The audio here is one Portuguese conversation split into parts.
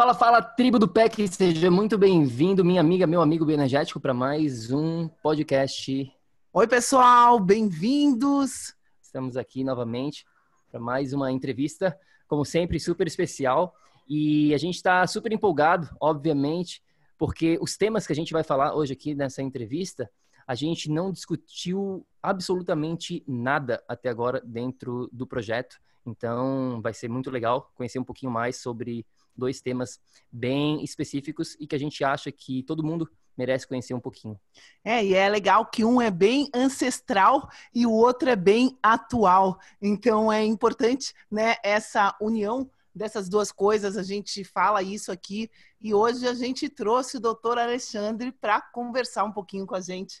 Fala, fala, tribo do PEC, seja muito bem-vindo, minha amiga, meu amigo bioenergético, para mais um podcast. Oi, pessoal, bem-vindos! Estamos aqui novamente para mais uma entrevista, como sempre, super especial. E a gente está super empolgado, obviamente, porque os temas que a gente vai falar hoje aqui nessa entrevista, a gente não discutiu absolutamente nada até agora dentro do projeto. Então, vai ser muito legal conhecer um pouquinho mais sobre dois temas bem específicos e que a gente acha que todo mundo merece conhecer um pouquinho. É, e é legal que um é bem ancestral e o outro é bem atual. Então, é importante, né, essa união dessas duas coisas. A gente fala isso aqui e hoje a gente trouxe o doutor Alexandre para conversar um pouquinho com a gente.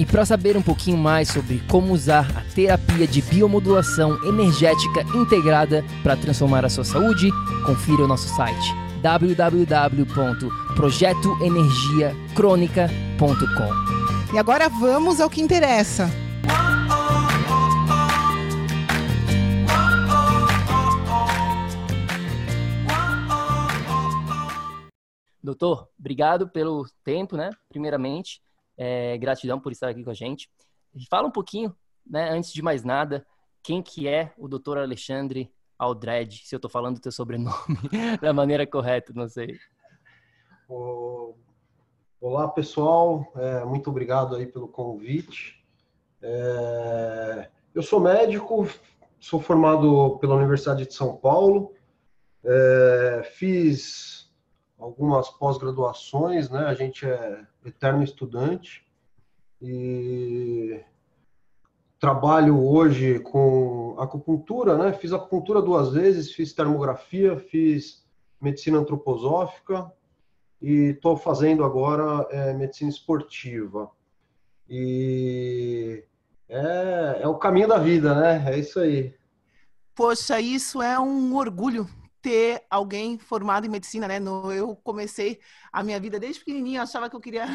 E para saber um pouquinho mais sobre como usar a terapia de biomodulação energética integrada para transformar a sua saúde, confira o nosso site www.projetoenergiacronica.com. E agora vamos ao que interessa. Doutor, obrigado pelo tempo, né? Primeiramente. Gratidão por estar aqui com a gente. Fala um pouquinho, né, antes de mais nada, quem que é o Dr. Alexandre Aldred, se eu estou falando o teu sobrenome da maneira correta, não sei. Olá, pessoal. Muito obrigado aí pelo convite. Eu sou médico, sou formado pela Universidade de São Paulo, fiz algumas pós-graduações, né? A gente é eterno estudante e trabalho hoje com acupuntura, né? Fiz acupuntura duas vezes, fiz termografia, fiz medicina antroposófica e estou fazendo agora medicina esportiva. E é o caminho da vida, né? É isso aí. Poxa, isso é um orgulho. Ter alguém formado em medicina, né? Eu comecei a minha vida desde pequenininha, achava que eu queria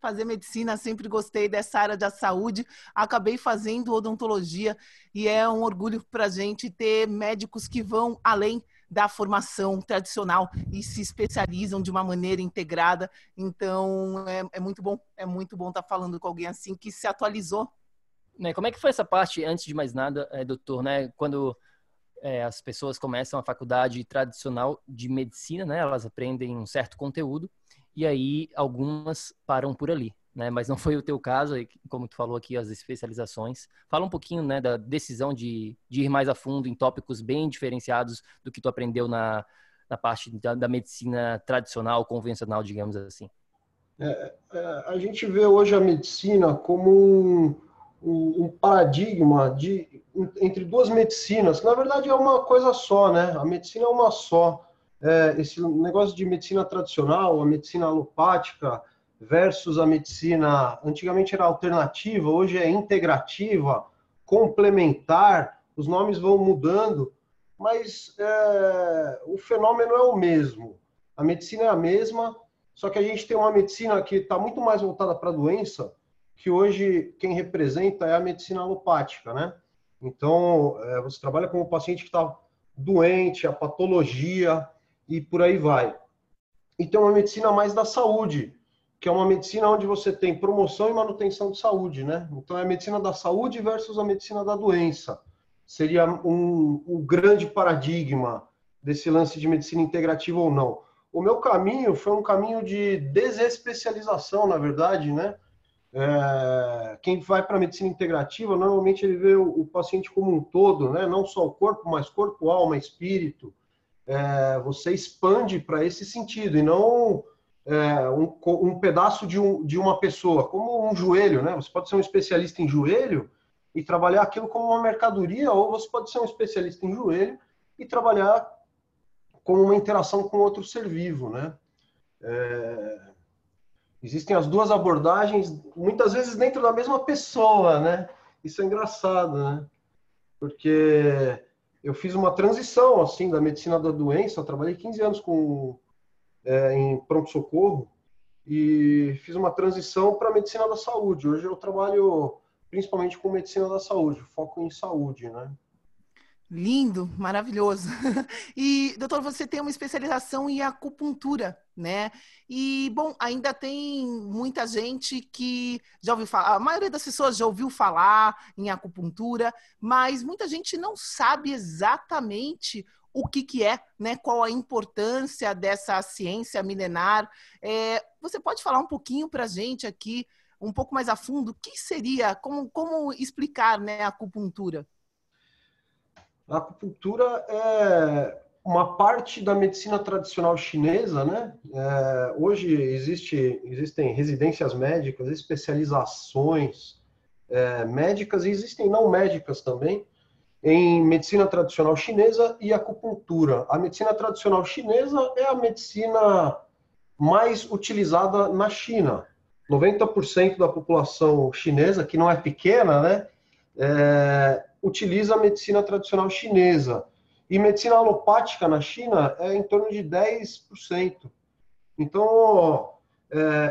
fazer medicina, sempre gostei dessa área da saúde, acabei fazendo odontologia e é um orgulho para a gente ter médicos que vão além da formação tradicional e se especializam de uma maneira integrada. Então, é muito bom estar falando com alguém assim que se atualizou. Como é que foi essa parte, antes de mais nada, doutor, né? Quando as pessoas começam a faculdade tradicional de medicina, né? Elas aprendem um certo conteúdo e aí algumas param por ali, né? Mas não foi o teu caso, como tu falou aqui, as especializações. Fala um pouquinho, né, da decisão de ir mais a fundo em tópicos bem diferenciados do que tu aprendeu na parte da medicina tradicional, convencional, digamos assim. A gente vê hoje a medicina como um paradigma entre duas medicinas, que na verdade é uma coisa só, né? A medicina é uma só. Esse negócio de medicina tradicional, a medicina alopática versus a medicina, antigamente era alternativa, hoje é integrativa, complementar, os nomes vão mudando, mas o fenômeno é o mesmo. A medicina é a mesma, só que a gente tem uma medicina que está muito mais voltada para a doença, que hoje quem representa é a medicina alopática, né? Então, você trabalha com o paciente que está doente, a patologia e por aí vai. E tem uma medicina mais da saúde, que é uma medicina onde você tem promoção e manutenção de saúde, né? Então, é a medicina da saúde versus a medicina da doença. Seria um grande paradigma desse lance de medicina integrativa ou não. O meu caminho foi um caminho de desespecialização, na verdade, né? Quem vai para a medicina integrativa, normalmente ele vê o paciente como um todo, né? Não só o corpo, mas corpo, alma, espírito. Você expande para esse sentido e não um pedaço de uma pessoa, como um joelho, né? Você pode ser um especialista em joelho e trabalhar aquilo como uma mercadoria, ou você pode ser um especialista em joelho e trabalhar com uma interação com outro ser vivo, né? Existem as duas abordagens, muitas vezes dentro da mesma pessoa, né? Isso é engraçado, né? Porque eu fiz uma transição, assim, da medicina da doença. Eu trabalhei 15 anos em pronto-socorro e fiz uma transição para a medicina da saúde. Hoje eu trabalho principalmente com medicina da saúde, foco em saúde, né? Lindo, maravilhoso. E, doutor, você tem uma especialização em acupuntura, né? E, bom, ainda tem muita gente que já ouviu falar, a maioria das pessoas já ouviu falar em acupuntura, mas muita gente não sabe exatamente o que é, né? Qual a importância dessa ciência milenar. Você pode falar um pouquinho para a gente aqui, um pouco mais a fundo, o que seria, como explicar, né, a acupuntura? A acupuntura é uma parte da medicina tradicional chinesa, né? Hoje existem residências médicas, especializações médicas, e existem não médicas também, em medicina tradicional chinesa e acupuntura. A medicina tradicional chinesa é a medicina mais utilizada na China. 90% da população chinesa, que não é pequena, né? Utiliza a medicina tradicional chinesa. E medicina alopática na China é em torno de 10%. Então,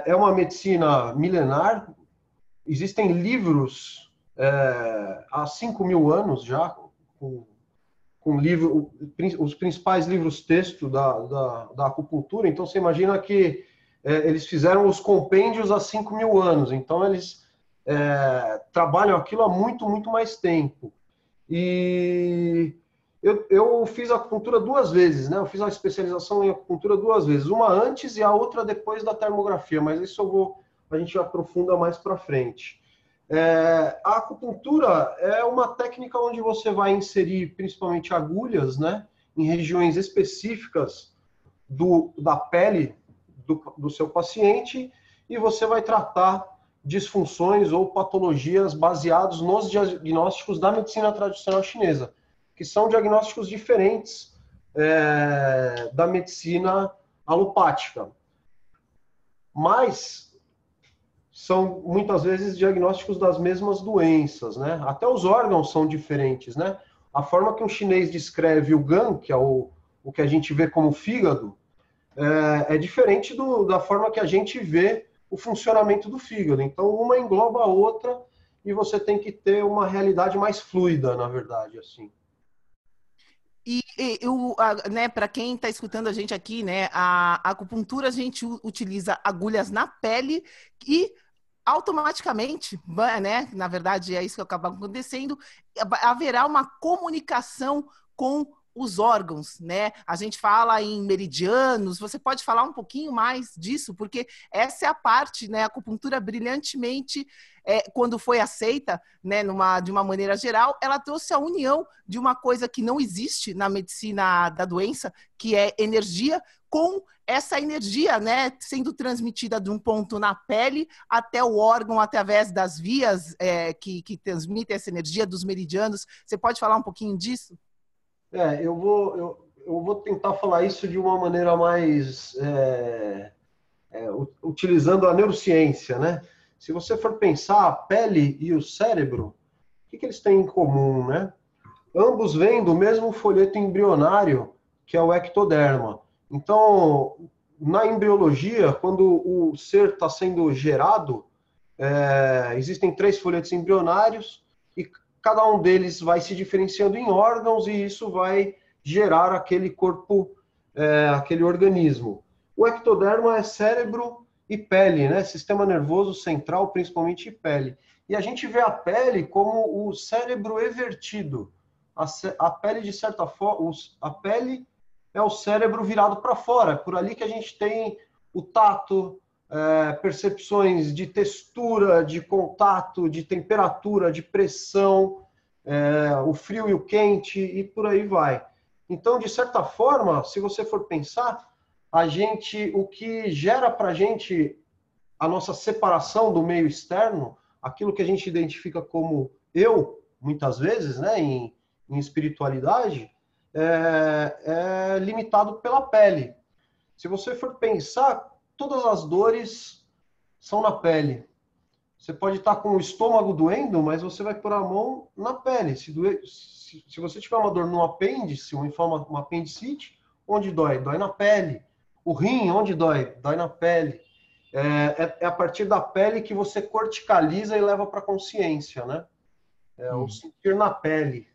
é uma medicina milenar. Existem livros há 5 mil anos já, com livro, os principais livros-texto da acupuntura. Então, você imagina que eles fizeram os compêndios há 5 mil anos. Então, eles trabalham aquilo há muito, muito mais tempo. E eu fiz acupuntura duas vezes, né? Eu fiz a especialização em acupuntura duas vezes, uma antes e a outra depois da termografia, mas isso a gente aprofunda mais para frente. A acupuntura é uma técnica onde você vai inserir principalmente agulhas, né? Em regiões específicas da pele do seu paciente, e você vai tratar disfunções ou patologias baseados nos diagnósticos da medicina tradicional chinesa, que são diagnósticos diferentes da medicina alopática. Mas são muitas vezes diagnósticos das mesmas doenças, né? Até os órgãos são diferentes, né? A forma que um chinês descreve o gan, que é o que a gente vê como fígado, é diferente da forma que a gente vê o funcionamento do fígado. Então, uma engloba a outra e você tem que ter uma realidade mais fluida, na verdade, assim. E eu, né, para quem está escutando a gente aqui, né, a acupuntura a gente utiliza agulhas na pele e automaticamente, né, na verdade é isso que acaba acontecendo, haverá uma comunicação com os órgãos, né? A gente fala em meridianos. Você pode falar um pouquinho mais disso? Porque essa é a parte, né? A acupuntura brilhantemente, quando foi aceita, né, de uma maneira geral, ela trouxe a união de uma coisa que não existe na medicina da doença, que é energia, com essa energia, né, sendo transmitida de um ponto na pele até o órgão, através das vias que transmitem essa energia, dos meridianos. Você pode falar um pouquinho disso? Eu vou tentar falar isso de uma maneira mais utilizando a neurociência, né? Se você for pensar a pele e o cérebro, o que eles têm em comum, né? Ambos vêm do mesmo folheto embrionário, que é o ectoderma. Então, na embriologia, quando o ser está sendo gerado, existem 3 folhetos embrionários e cada um deles vai se diferenciando em órgãos e isso vai gerar aquele corpo, aquele organismo. O ectoderma é cérebro e pele, né? Sistema nervoso central, principalmente e pele. E a gente vê a pele como o cérebro evertido. A pele, de certa forma, a pele é o cérebro virado para fora. É por ali que a gente tem o tato, percepções de textura, de contato, de temperatura, de pressão, o frio e o quente e por aí vai. Então, de certa forma, se você for pensar, o que gera para a gente a nossa separação do meio externo, aquilo que a gente identifica como eu, muitas vezes, né, em espiritualidade, é limitado pela pele. Se você for pensar, todas as dores são na pele. Você pode estar com o estômago doendo, mas você vai pôr a mão na pele. Se você tiver uma dor no apêndice, uma apendicite, onde dói? Dói na pele. O rim, onde dói? Dói na pele. É a partir da pele que você corticaliza e leva para a consciência, né? O sentir na pele,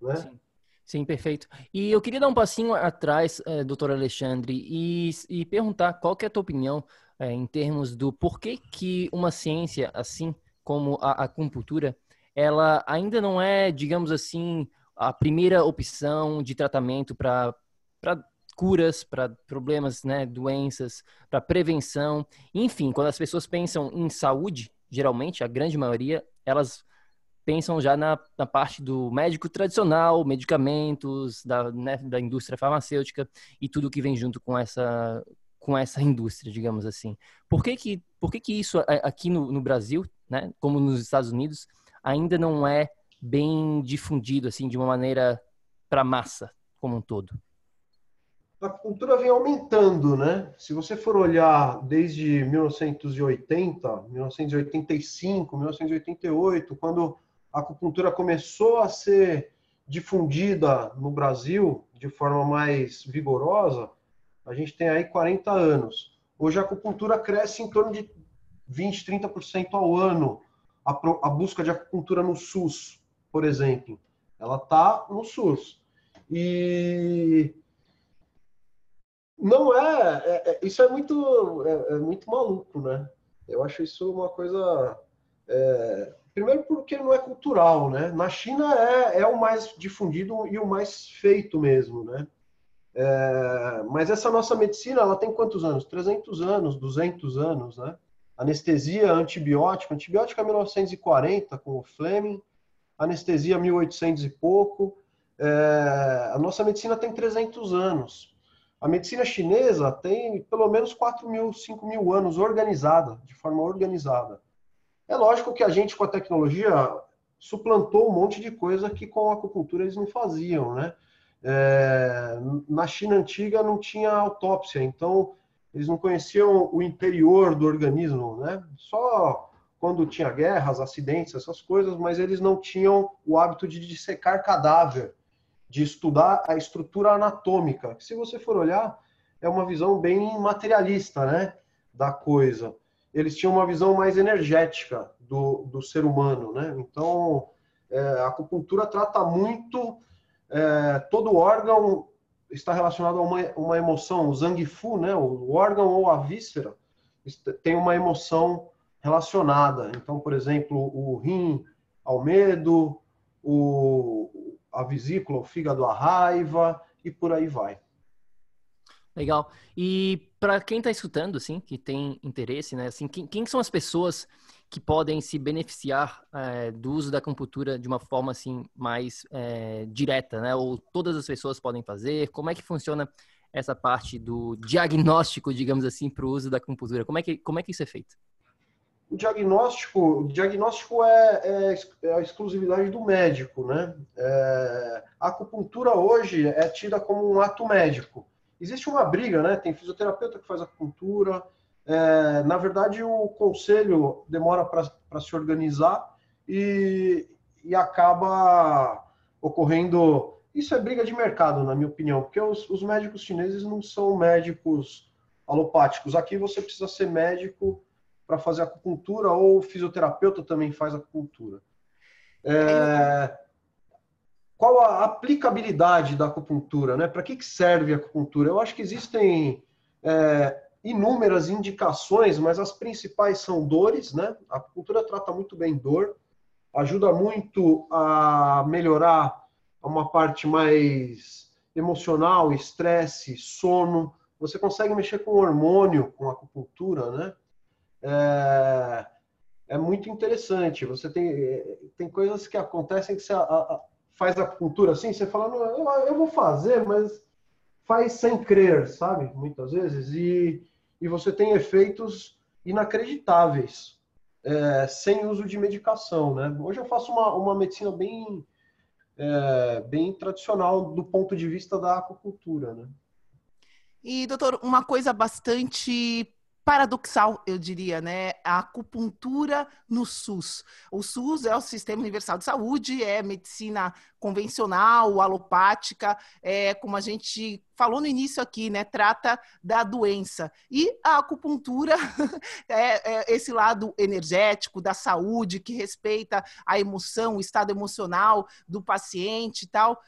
né? Sim. Sim, perfeito. E eu queria dar um passinho atrás, doutor Alexandre, e perguntar qual que é a tua opinião em termos do porquê que uma ciência, assim como a acupuntura, ela ainda não é, digamos assim, a primeira opção de tratamento para curas, para problemas, né, doenças, para prevenção. Enfim, quando as pessoas pensam em saúde, geralmente, a grande maioria, elas pensam já na parte do médico tradicional, medicamentos, né, da indústria farmacêutica e tudo que vem junto com essa indústria, digamos assim. Por que que isso aqui no Brasil, né, como nos Estados Unidos, ainda não é bem difundido assim de uma maneira para a massa como um todo? A cultura vem aumentando, né? Se você for olhar desde 1980, 1985, 1988, quando a acupuntura começou a ser difundida no Brasil de forma mais vigorosa, a gente tem aí 40 anos. Hoje a acupuntura cresce em torno de 20, 30% ao ano. A busca de acupuntura no SUS, por exemplo, ela está no SUS. E não isso é muito maluco, né? Eu acho isso uma coisa... Primeiro porque não é cultural, né? Na China é o mais difundido e o mais feito mesmo, né? Mas essa nossa medicina, ela tem quantos anos? 300 anos, 200 anos, né? Anestesia, antibiótico é 1940 com o Fleming, anestesia 1800 e pouco. A nossa medicina tem 300 anos. A medicina chinesa tem pelo menos 4.000, 5.000 anos organizada, de forma organizada. É lógico que a gente, com a tecnologia, suplantou um monte de coisa que com a acupuntura eles não faziam, né? Na China antiga não tinha autópsia, então eles não conheciam o interior do organismo, né? Só quando tinha guerras, acidentes, essas coisas, mas eles não tinham o hábito de dissecar cadáver, de estudar a estrutura anatômica. Se você for olhar, é uma visão bem materialista, né, da coisa. Eles tinham uma visão mais energética do ser humano, né? Então, a acupuntura trata muito... todo órgão está relacionado a uma emoção. O Zang Fu, né, o órgão ou a víscera, tem uma emoção relacionada. Então, por exemplo, o rim ao medo, a vesícula, o fígado à raiva e por aí vai. Legal. E para quem está escutando, assim, que tem interesse, né, assim, quem são as pessoas que podem se beneficiar do uso da acupuntura de uma forma assim mais direta, né? Ou todas as pessoas podem fazer? Como é que funciona essa parte do diagnóstico, digamos assim, para o uso da acupuntura? Como é que isso é feito? O diagnóstico é a exclusividade do médico, né? A acupuntura hoje é tida como um ato médico. Existe uma briga, né? Tem fisioterapeuta que faz acupuntura. Na verdade, o conselho demora para se organizar e acaba ocorrendo... Isso é briga de mercado, na minha opinião, porque os médicos chineses não são médicos alopáticos. Aqui você precisa ser médico para fazer acupuntura, ou fisioterapeuta também faz acupuntura. Qual a aplicabilidade da acupuntura, né? Para que serve a acupuntura? Eu acho que existem... inúmeras indicações, mas as principais são dores, né? A acupuntura trata muito bem dor, ajuda muito a melhorar uma parte mais emocional, estresse, sono. Você consegue mexer com hormônio, com a acupuntura, né? é muito interessante. Você tem coisas que acontecem que você faz acupuntura assim, você fala, não, eu vou fazer, mas faz sem crer, sabe? Muitas vezes. E você tem efeitos inacreditáveis, sem uso de medicação, né? Hoje eu faço uma medicina bem, bem tradicional do ponto de vista da acupuntura, né? E, doutor, uma coisa bastante paradoxal, eu diria, né? A acupuntura no SUS. O SUS é o Sistema Universal de Saúde, é medicina convencional, alopática, como a gente falou no início aqui, né? Trata da doença. E a acupuntura é esse lado energético da saúde, que respeita a emoção, o estado emocional do paciente e tal.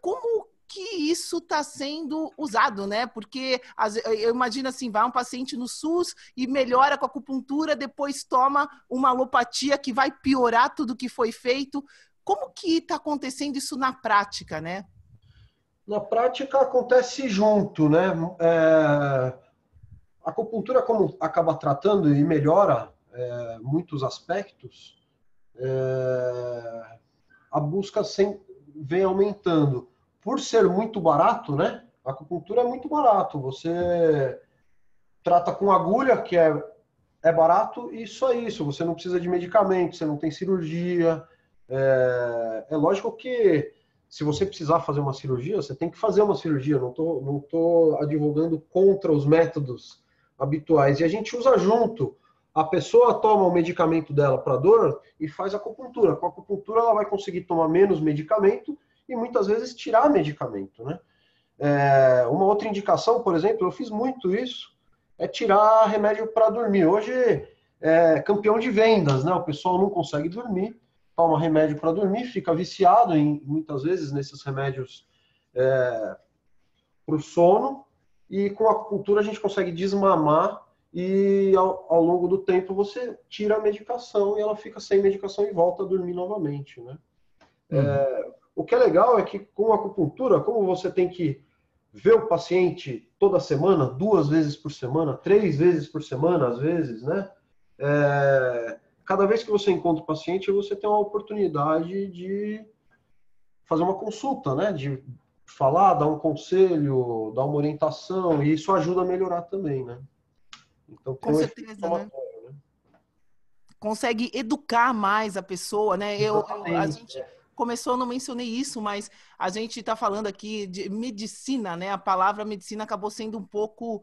Como que isso está sendo usado, né? Porque eu imagino assim, vai um paciente no SUS e melhora com a acupuntura, depois toma uma alopatia que vai piorar tudo que foi feito. Como que está acontecendo isso na prática, né? Na prática acontece junto, né? A acupuntura, como acaba tratando e melhora muitos aspectos, a busca vem aumentando. Por ser muito barato, né? A acupuntura é muito barato. Você trata com agulha, que é barato, e só isso. Você não precisa de medicamento, você não tem cirurgia. É lógico que se você precisar fazer uma cirurgia, você tem que fazer uma cirurgia. Não tô advogando contra os métodos habituais. E a gente usa junto. A pessoa toma o medicamento dela para dor e faz a acupuntura. Com a acupuntura ela vai conseguir tomar menos medicamento e muitas vezes tirar medicamento, né? Uma outra indicação, por exemplo, eu fiz muito isso, é tirar remédio para dormir. Hoje é campeão de vendas, né? O pessoal não consegue dormir, toma remédio para dormir, fica viciado muitas vezes nesses remédios para o sono, e com a acupuntura a gente consegue desmamar e ao longo do tempo você tira a medicação e ela fica sem medicação e volta a dormir novamente, né? O que é legal é que com a acupuntura, como você tem que ver o paciente toda semana, 2 vezes por semana, 3 vezes por semana, às vezes, né? Cada vez que você encontra o paciente, você tem uma oportunidade de fazer uma consulta, né? De falar, dar um conselho, dar uma orientação, e isso ajuda a melhorar também, né? Então, com certeza, né? Consegue educar mais a pessoa, né? A gente... Começou, eu não mencionei isso, mas a gente está falando aqui de medicina, né? A palavra medicina acabou sendo um pouco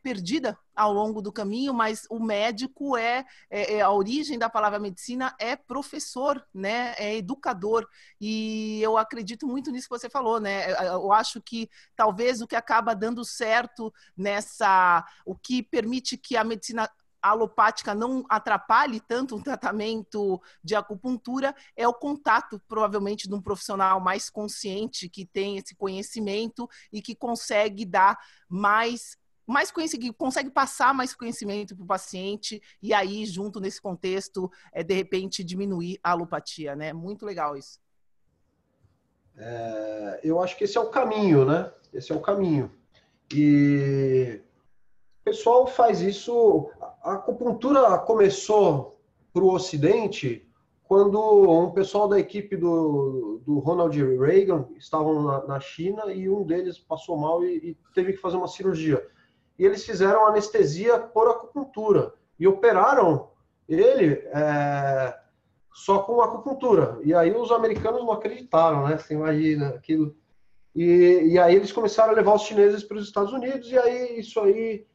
perdida ao longo do caminho, mas o médico a origem da palavra medicina é professor, né? É educador. E eu acredito muito nisso que você falou, né? Eu acho que talvez o que acaba dando certo o que permite que a medicina alopática não atrapalhe tanto o tratamento de acupuntura é o contato, provavelmente, de um profissional mais consciente, que tem esse conhecimento e que consegue dar mais conhecimento, consegue passar mais conhecimento para o paciente e aí, junto nesse contexto, de repente, diminuir a alopatia, né? Muito legal isso. Eu acho que esse é o caminho, né? Esse é o caminho. E o pessoal faz isso. A acupuntura começou para o Ocidente quando um pessoal da equipe do Ronald Reagan estavam na China e um deles passou mal e teve que fazer uma cirurgia. E eles fizeram anestesia por acupuntura e operaram ele só com acupuntura. E aí os americanos não acreditaram, né? Você imagina aquilo. E aí eles começaram a levar os chineses para os Estados Unidos e aí isso aí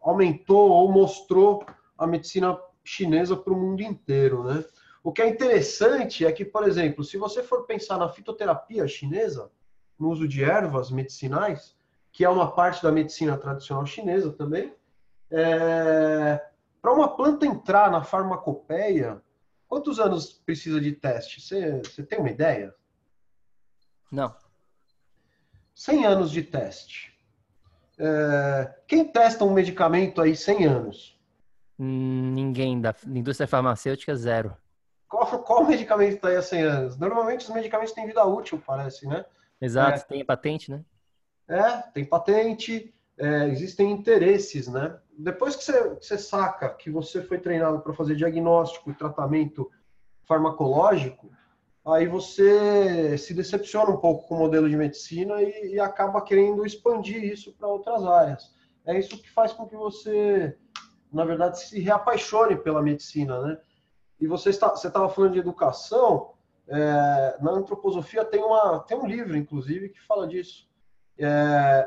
aumentou ou mostrou a medicina chinesa para o mundo inteiro, né? O que é interessante é que, por exemplo, se você for pensar na fitoterapia chinesa, no uso de ervas medicinais, que é uma parte da medicina tradicional chinesa também, para uma planta entrar na farmacopeia, quantos anos precisa de teste? Você tem uma ideia? Não. 100 anos de teste. Quem testa um medicamento aí 100 anos? Ninguém. Da indústria farmacêutica, zero. Qual medicamento está aí há 100 anos? Normalmente os medicamentos têm vida útil, parece, né? Exato, tem patente, né? Tem patente. existem interesses, né? Depois que você saca que você foi treinado para fazer diagnóstico e tratamento farmacológico, aí você se decepciona um pouco com o modelo de medicina e acaba querendo expandir isso para outras áreas. É isso que faz com que você, na verdade, se reapaixone pela medicina, né? E você estava falando de educação, na antroposofia tem um livro, inclusive, que fala disso.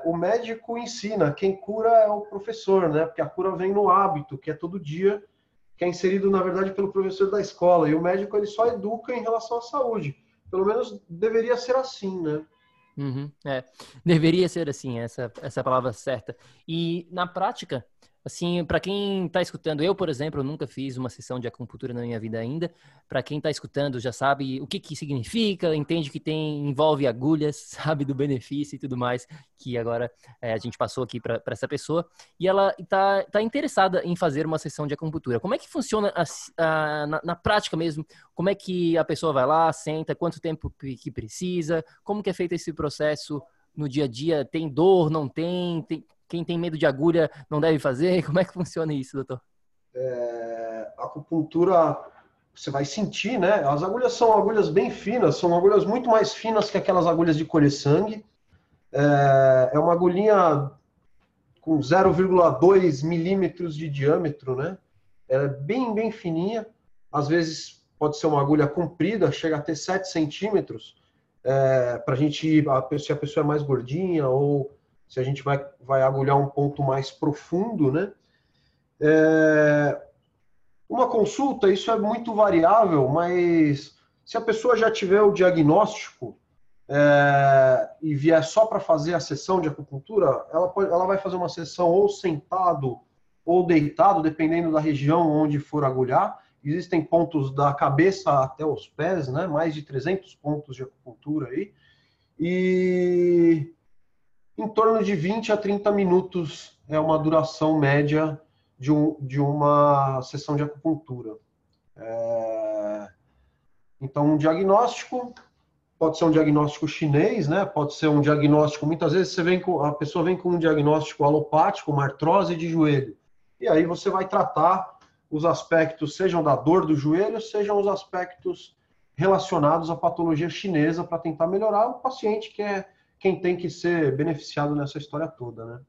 O médico ensina, quem cura é o professor, né? Porque a cura vem no hábito, que é todo dia, que é inserido, na verdade, pelo professor da escola. E o médico, ele só educa em relação à saúde. Pelo menos deveria ser assim, né? Uhum, deveria ser assim, essa palavra certa. E na prática, assim, para quem está escutando, eu, por exemplo, nunca fiz uma sessão de acupuntura na minha vida ainda. Para quem está escutando já sabe o que significa, entende que envolve agulhas, sabe do benefício e tudo mais, que agora a gente passou aqui para essa pessoa. E ela está interessada em fazer uma sessão de acupuntura. Como é que funciona na prática mesmo? Como é que a pessoa vai lá, senta, quanto tempo que precisa? Como que é feito esse processo no dia a dia? Tem dor, não tem? Quem tem medo de agulha não deve fazer? Como é que funciona isso, doutor? A acupuntura, você vai sentir, né? As agulhas são agulhas bem finas, são agulhas muito mais finas que aquelas agulhas de colher sangue. É uma agulhinha com 0,2 milímetros de diâmetro, né? Ela é bem, bem fininha. Às vezes pode ser uma agulha comprida, chega a ter 7 centímetros. Pra gente, se a pessoa é mais gordinha ou... se a gente vai agulhar um ponto mais profundo, né? Uma consulta, isso é muito variável, mas se a pessoa já tiver o diagnóstico e vier só para fazer a sessão de acupuntura, ela vai fazer uma sessão ou sentado ou deitado, dependendo da região onde for agulhar. Existem pontos da cabeça até os pés, né? Mais de 300 pontos de acupuntura aí. E... em torno de 20 a 30 minutos é uma duração média de uma sessão de acupuntura. Então, um diagnóstico, pode ser um diagnóstico chinês, né? Pode ser um diagnóstico, muitas vezes a pessoa vem com um diagnóstico alopático, uma artrose de joelho. E aí você vai tratar os aspectos, sejam da dor do joelho, sejam os aspectos relacionados à patologia chinesa, para tentar melhorar o paciente, que é quem tem que ser beneficiado nessa história toda, né?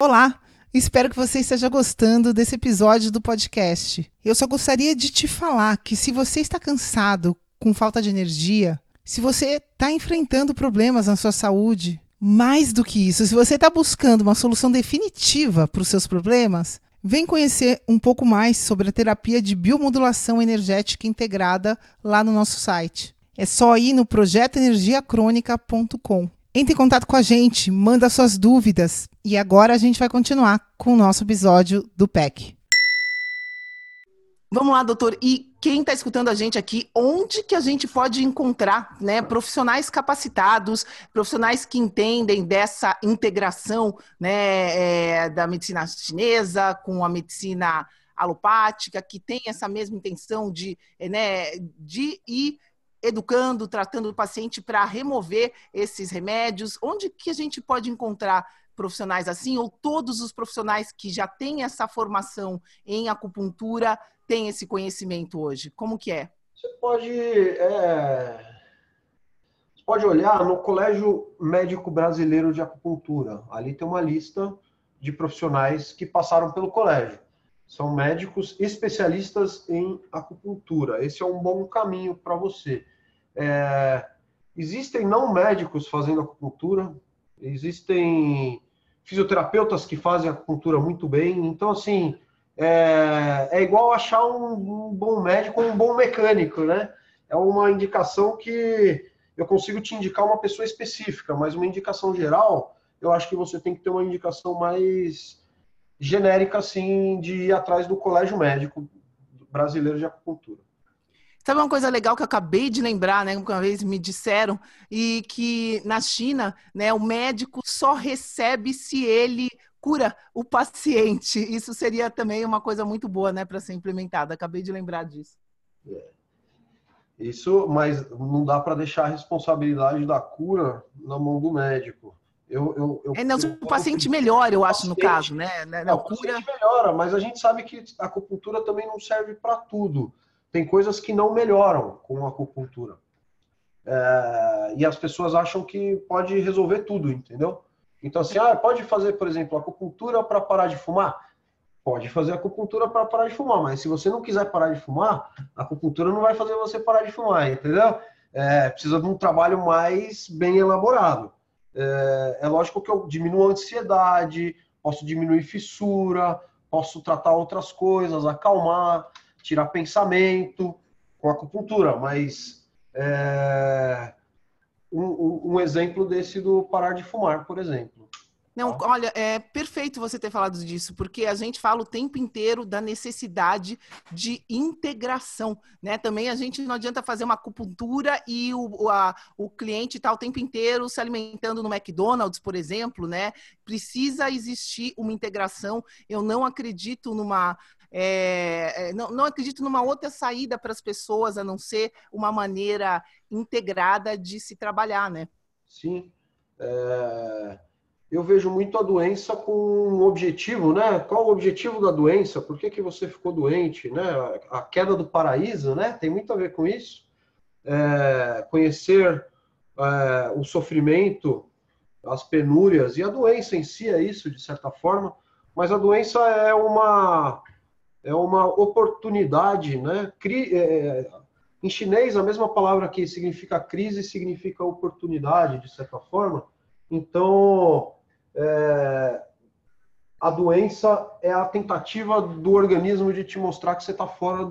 Olá, espero que você esteja gostando desse episódio do podcast. Eu só gostaria de te falar que se você está cansado, com falta de energia, se você está enfrentando problemas na sua saúde, mais do que isso, se você está buscando uma solução definitiva para os seus problemas, vem conhecer um pouco mais sobre a terapia de biomodulação energética integrada lá no nosso site. É só ir no projetoenergiacronica.com. Entre em contato com a gente, manda suas dúvidas. E agora a gente vai continuar com o nosso episódio do PEC. Vamos lá, doutor. E quem está escutando a gente aqui, onde que a gente pode encontrar, né, profissionais capacitados, profissionais que entendem dessa integração, né, da medicina chinesa com a medicina alopática, que tem essa mesma intenção de ir educando, tratando o paciente para remover esses remédios? Onde que a gente pode encontrar profissionais assim? Ou todos os profissionais que já têm essa formação em acupuntura têm esse conhecimento hoje? Como que é? Você pode olhar no Colégio Médico Brasileiro de Acupuntura. Ali tem uma lista de profissionais que passaram pelo colégio. São médicos especialistas em acupuntura. Esse é um bom caminho para você. Existem não médicos fazendo acupuntura, existem fisioterapeutas que fazem acupuntura muito bem. Então, assim, é igual achar um bom médico ou um bom mecânico, né? É uma indicação que eu consigo te indicar uma pessoa específica, mas uma indicação geral, eu acho que você tem que ter uma indicação mais genérica, assim, de ir atrás do Colégio Médico Brasileiro de Acupuntura. Sabe uma coisa legal que eu acabei de lembrar, né? Uma vez me disseram, e que na China, né, o médico só recebe se ele cura o paciente. Isso seria também uma coisa muito boa, né, para ser implementada. Acabei de lembrar disso. Isso, mas não dá para deixar a responsabilidade da cura na mão do médico. O paciente melhora, eu acho, no caso, né? Não, o paciente melhora, mas a gente sabe que a acupuntura também não serve para tudo. Tem coisas que não melhoram com a acupuntura. E as pessoas acham que pode resolver tudo, entendeu? Então, assim, pode fazer, por exemplo, acupuntura para parar de fumar? Pode fazer acupuntura para parar de fumar, mas se você não quiser parar de fumar, a acupuntura não vai fazer você parar de fumar, entendeu? Precisa de um trabalho mais bem elaborado. É lógico que eu diminuo a ansiedade, posso diminuir fissura, posso tratar outras coisas, acalmar, tirar pensamento com acupuntura, mas um exemplo desse do parar de fumar, por exemplo. Não, olha, é perfeito você ter falado disso, porque a gente fala o tempo inteiro da necessidade de integração, né? Também a gente não adianta fazer uma acupuntura e o cliente tá o tempo inteiro se alimentando no McDonald's, por exemplo, né? Precisa existir uma integração. Eu não acredito numa... não acredito numa outra saída para as pessoas, a não ser uma maneira integrada de se trabalhar, né? Sim. Eu vejo muito a doença com um objetivo, né? Qual o objetivo da doença? Por que você ficou doente, né? A queda do paraíso, né? Tem muito a ver com isso. Conhecer o sofrimento, as penúrias, e a doença em si é isso, de certa forma. Mas a doença é uma oportunidade, né? Em chinês, a mesma palavra que significa crise significa oportunidade, de certa forma. Então, a doença é a tentativa do organismo de te mostrar que você está fora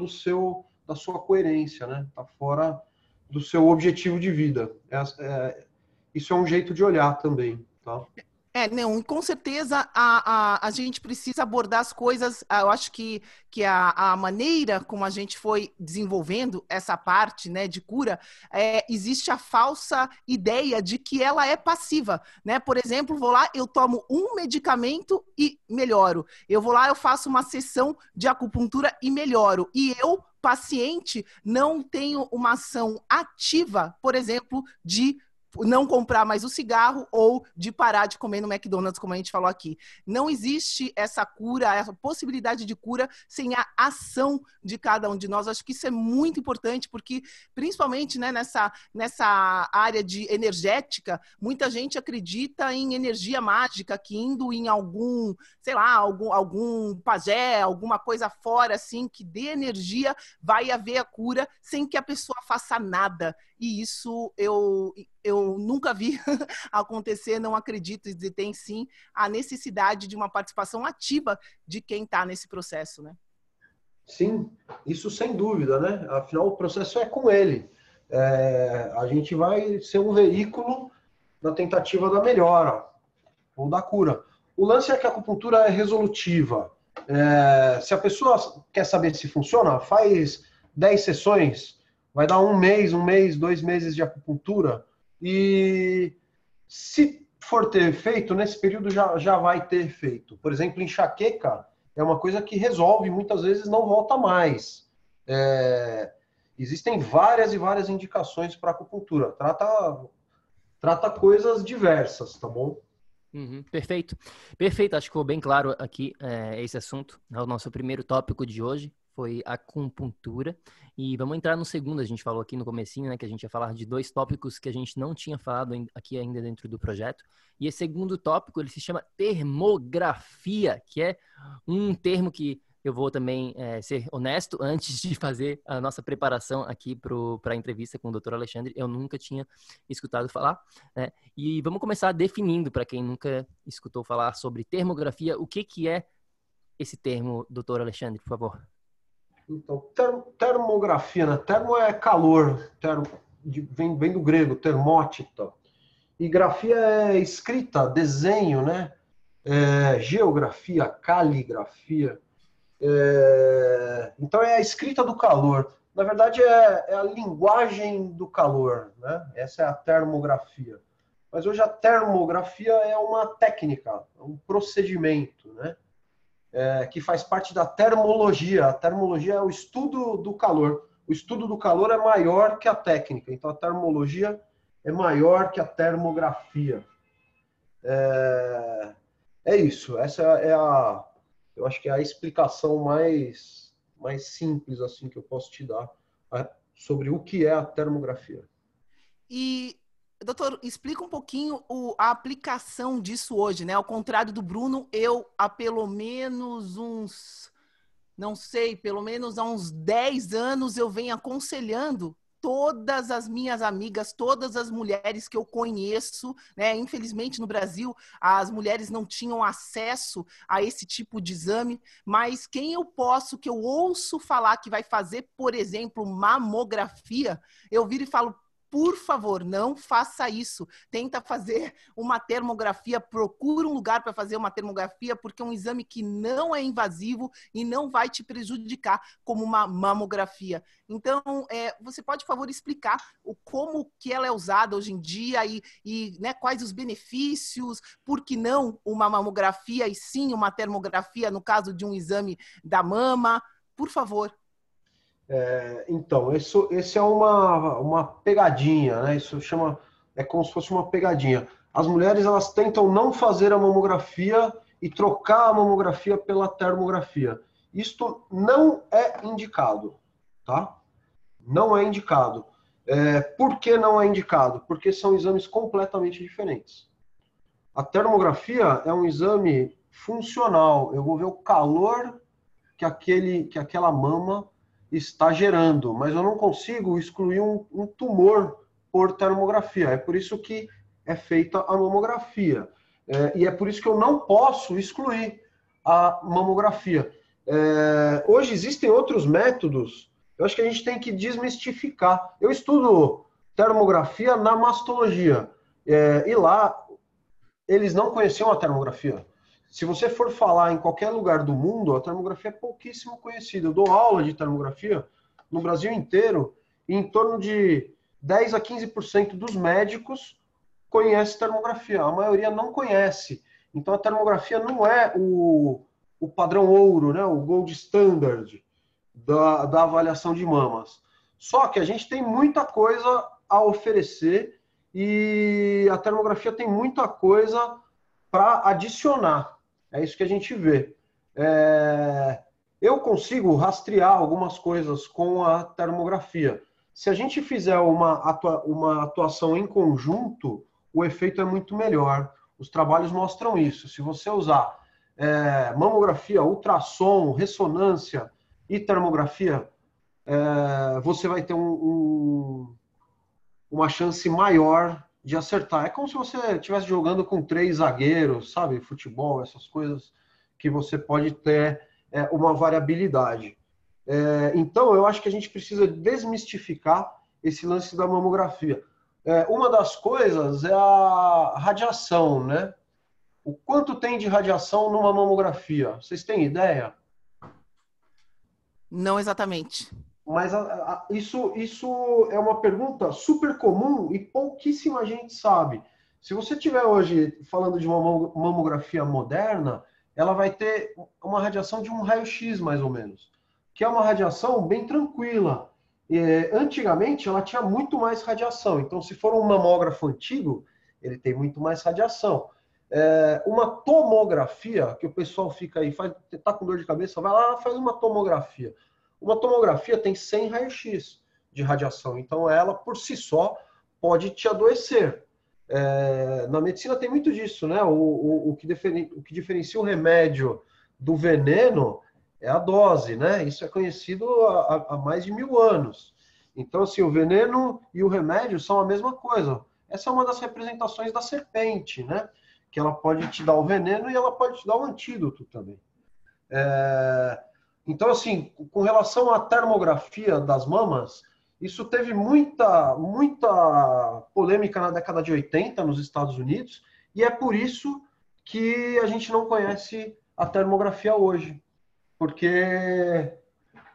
da sua coerência, né? Está fora do seu objetivo de vida. Isso é um jeito de olhar também, tá? Não, com certeza a gente precisa abordar as coisas. Eu acho que a maneira como a gente foi desenvolvendo essa parte, né, de cura, existe a falsa ideia de que ela é passiva, né? Por exemplo, vou lá, eu tomo um medicamento e melhoro. Eu vou lá, eu faço uma sessão de acupuntura e melhoro. E eu, paciente, não tenho uma ação ativa, por exemplo, de não comprar mais o cigarro ou de parar de comer no McDonald's, como a gente falou aqui. Não existe essa cura, essa possibilidade de cura sem a ação de cada um de nós. Acho que isso é muito importante, porque principalmente, né, nessa área de energética, muita gente acredita em energia mágica, que indo em algum, sei lá, algum pajé, alguma coisa fora, assim, que dê energia, vai haver a cura sem que a pessoa faça nada. E isso eu nunca vi acontecer, não acredito, e tem sim a necessidade de uma participação ativa de quem está nesse processo, né? Sim, isso sem dúvida, né? Afinal, o processo é com ele. A gente vai ser um veículo na tentativa da melhora ou da cura. O lance é que a acupuntura é resolutiva. Se a pessoa quer saber se funciona, faz 10 sessões, vai dar um mês, 2 meses de acupuntura. E se for ter efeito, nesse período já vai ter efeito. Por exemplo, enxaqueca é uma coisa que resolve, muitas vezes não volta mais. Existem várias e várias indicações para acupuntura. Trata coisas diversas, tá bom? Uhum, perfeito. Acho que ficou bem claro aqui esse assunto. É o nosso primeiro tópico de hoje. Foi a acupuntura. E vamos entrar no segundo. A gente falou aqui no comecinho, né, que a gente ia falar de 2 tópicos que a gente não tinha falado aqui ainda dentro do projeto. E esse segundo tópico, ele se chama termografia, que é um termo que eu vou também ser honesto, antes de fazer a nossa preparação aqui para a entrevista com o Dr. Alexandre, eu nunca tinha escutado falar, né? E vamos começar definindo, para quem nunca escutou falar sobre termografia, o que é esse termo, Dr. Alexandre, por favor. Então, termografia, né? Termo é calor, vem do grego, termótita. E grafia é escrita, desenho, né? Geografia, caligrafia. Então, é a escrita do calor. Na verdade, é a linguagem do calor, né? Essa é a termografia. Mas hoje a termografia é uma técnica, um procedimento, né? Que faz parte da termologia. A termologia é o estudo do calor. O estudo do calor é maior que a técnica. Então, a termologia é maior que a termografia. É isso, essa é a, eu acho que é a explicação mais simples assim que eu posso te dar sobre o que é a termografia. E, doutor, explica um pouquinho a aplicação disso hoje, né? Ao contrário do Bruno, eu há pelo menos uns, não sei, pelo menos há uns 10 anos eu venho aconselhando todas as minhas amigas, todas as mulheres que eu conheço, né? Infelizmente, no Brasil, as mulheres não tinham acesso a esse tipo de exame, mas quem eu posso, que eu ouço falar que vai fazer, por exemplo, mamografia, eu viro e falo, por favor, não faça isso. Tenta fazer uma termografia, procura um lugar para fazer uma termografia, porque é um exame que não é invasivo e não vai te prejudicar como uma mamografia. Então, você pode, por favor, explicar como que ela é usada hoje em dia e né, quais os benefícios, por que não uma mamografia e sim uma termografia no caso de um exame da mama? Por favor. Então, esse é uma pegadinha, né? Isso chama, é como se fosse uma pegadinha. As mulheres, elas tentam não fazer a mamografia e trocar a mamografia pela termografia. Isto não é indicado, tá? Não é indicado. Por que não é indicado? Porque são exames completamente diferentes. A termografia é um exame funcional. Eu vou ver o calor que aquela mama está gerando, mas eu não consigo excluir um tumor por termografia. É por isso que é feita a mamografia. E é por isso que eu não posso excluir a mamografia. Hoje existem outros métodos, eu acho que a gente tem que desmistificar. Eu estudo termografia na mastologia, e lá eles não conheciam a termografia. Se você for falar em qualquer lugar do mundo, a termografia é pouquíssimo conhecida. Eu dou aula de termografia no Brasil inteiro e em torno de 10 a 15% dos médicos conhece termografia. A maioria não conhece. Então a termografia não é o padrão ouro, né? O gold standard da avaliação de mamas. Só que a gente tem muita coisa a oferecer e a termografia tem muita coisa para adicionar. É isso que a gente vê. Eu consigo rastrear algumas coisas com a termografia. Se a gente fizer uma atuação em conjunto, o efeito é muito melhor. Os trabalhos mostram isso. Se você usar mamografia, ultrassom, ressonância e termografia, você vai ter uma chance maior de acertar. É como se você estivesse jogando com 3 zagueiros, sabe? Futebol, essas coisas que você pode ter uma variabilidade. Então, eu acho que a gente precisa desmistificar esse lance da mamografia. Uma das coisas é a radiação, né? O quanto tem de radiação numa mamografia? Vocês têm ideia? Não exatamente. Mas isso é uma pergunta super comum e pouquíssima gente sabe. Se você estiver hoje falando de uma mamografia moderna, ela vai ter uma radiação de um raio-x, mais ou menos, que é uma radiação bem tranquila. Antigamente, ela tinha muito mais radiação. Então, se for um mamógrafo antigo, ele tem muito mais radiação. Uma tomografia, que o pessoal fica aí, tá com dor de cabeça, vai lá, faz uma tomografia. Uma tomografia tem 100 raios-x de radiação, então ela, por si só, pode te adoecer. Na medicina tem muito disso, né? O que diferencia o remédio do veneno é a dose, né? Isso é conhecido há mais de 1000 anos. Então, assim, o veneno e o remédio são a mesma coisa. Essa é uma das representações da serpente, né? Que ela pode te dar o veneno e ela pode te dar o antídoto também. Então, assim, com relação à termografia das mamas, isso teve muita polêmica na década de 80 nos Estados Unidos, e é por isso que a gente não conhece a termografia hoje, porque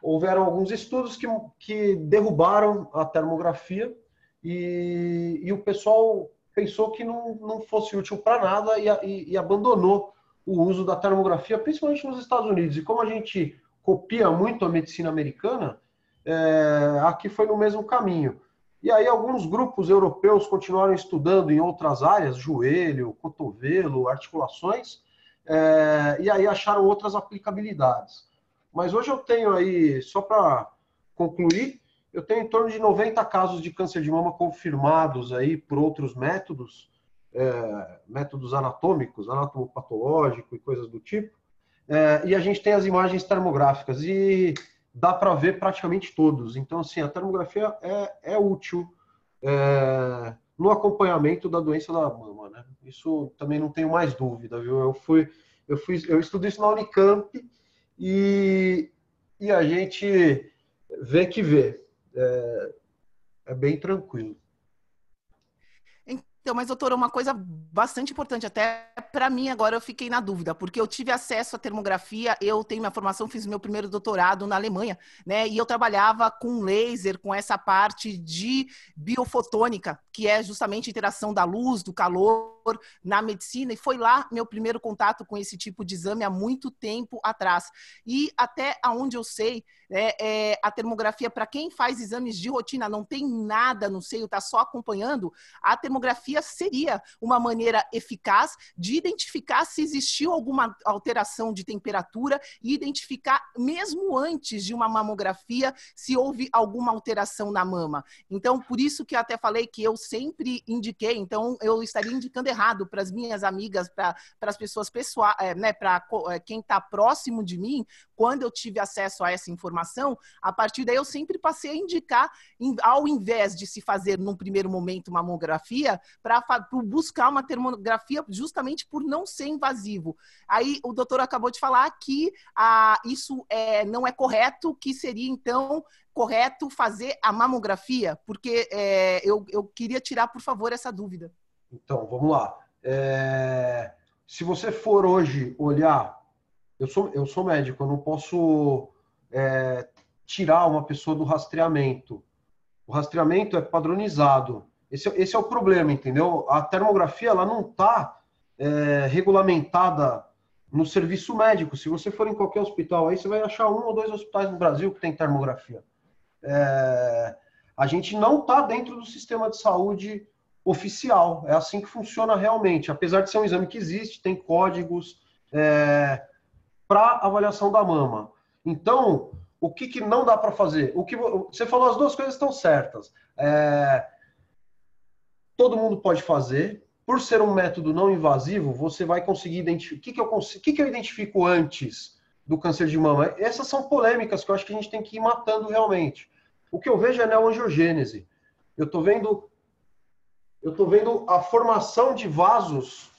houveram alguns estudos que derrubaram a termografia e o pessoal pensou que não fosse útil para nada e abandonou o uso da termografia, principalmente nos Estados Unidos. E como a gente copia muito a medicina americana, aqui foi no mesmo caminho. E E aí alguns grupos europeus continuaram estudando em outras áreas, joelho, cotovelo, articulações, e aí acharam outras aplicabilidades. Mas hoje eu tenho aí, só para concluir, eu tenho em torno de 90 casos de câncer de mama confirmados aí por outros métodos, métodos anatômicos, anatomopatológico e coisas do tipo. E a gente tem as imagens termográficas e dá para ver praticamente todos. Então, assim, a termografia é útil no acompanhamento da doença da mama, né? Isso também não tenho mais dúvida, viu? Eu estudei isso na Unicamp e a gente vê que vê. É bem tranquilo. Então, mas doutora, uma coisa bastante importante, até para mim agora eu fiquei na dúvida, porque eu tive acesso à termografia, eu tenho minha formação, fiz meu primeiro doutorado na Alemanha, né? E eu trabalhava com laser, com essa parte de biofotônica, que é justamente a interação da luz, do calor na medicina, e foi lá meu primeiro contato com esse tipo de exame há muito tempo atrás. E até onde eu sei, né, a termografia, para quem faz exames de rotina, não tem nada no seio, está só acompanhando, a termografia seria uma maneira eficaz de identificar se existiu alguma alteração de temperatura e identificar, mesmo antes de uma mamografia, se houve alguma alteração na mama. Então, por isso que eu até falei que eu sempre indiquei, então eu estaria indicando errado para as minhas amigas, para as pessoas pessoais, né, para quem está próximo de mim. Quando eu tive acesso a essa informação, a partir daí eu sempre passei a indicar, ao invés de se fazer num primeiro momento mamografia, para buscar uma termografia, justamente por não ser invasivo. Aí o doutor acabou de falar que isso não é correto, que seria então correto fazer a mamografia, porque eu queria tirar, por favor, essa dúvida. Então, vamos lá. Se você for hoje olhar, eu sou médico, eu não posso tirar uma pessoa do rastreamento. O rastreamento é padronizado. Esse é o problema, entendeu? A termografia, ela não está regulamentada no serviço médico. Se você for em qualquer hospital, aí você vai achar um ou dois hospitais no Brasil que tem termografia. A gente não está dentro do sistema de saúde oficial, é assim que funciona realmente, apesar de ser um exame que existe, tem códigos para avaliação da mama. Então, o que não dá para fazer? Você falou, as duas coisas estão certas. Todo mundo pode fazer, por ser um método não invasivo, você vai conseguir identificar. O que eu identifico antes do câncer de mama? Essas são polêmicas que eu acho que a gente tem que ir matando realmente. O que eu vejo é neoangiogênese. Eu estou vendo a formação de vasos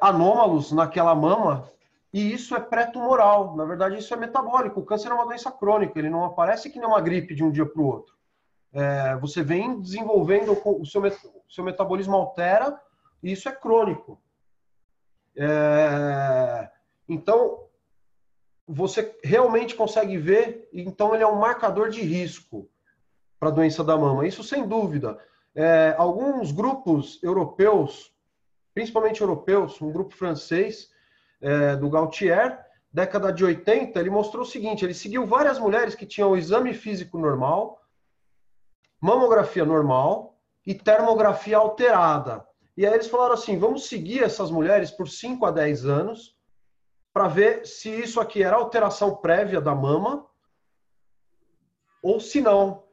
anômalos naquela mama, e isso é pré-tumoral. Na verdade, isso é metabólico. O câncer é uma doença crônica, ele não aparece que nem uma gripe de um dia para o outro. Você vem desenvolvendo, o seu metabolismo altera, e isso é crônico. Então, você realmente consegue ver, então ele é um marcador de risco para a doença da mama. Isso sem dúvida. Alguns grupos europeus, principalmente europeus, um grupo francês, do Gaultier, década de 80, ele mostrou o seguinte, ele seguiu várias mulheres que tinham exame físico normal, mamografia normal e termografia alterada. E aí eles falaram assim, vamos seguir essas mulheres por 5 a 10 anos para ver se isso aqui era alteração prévia da mama ou se não.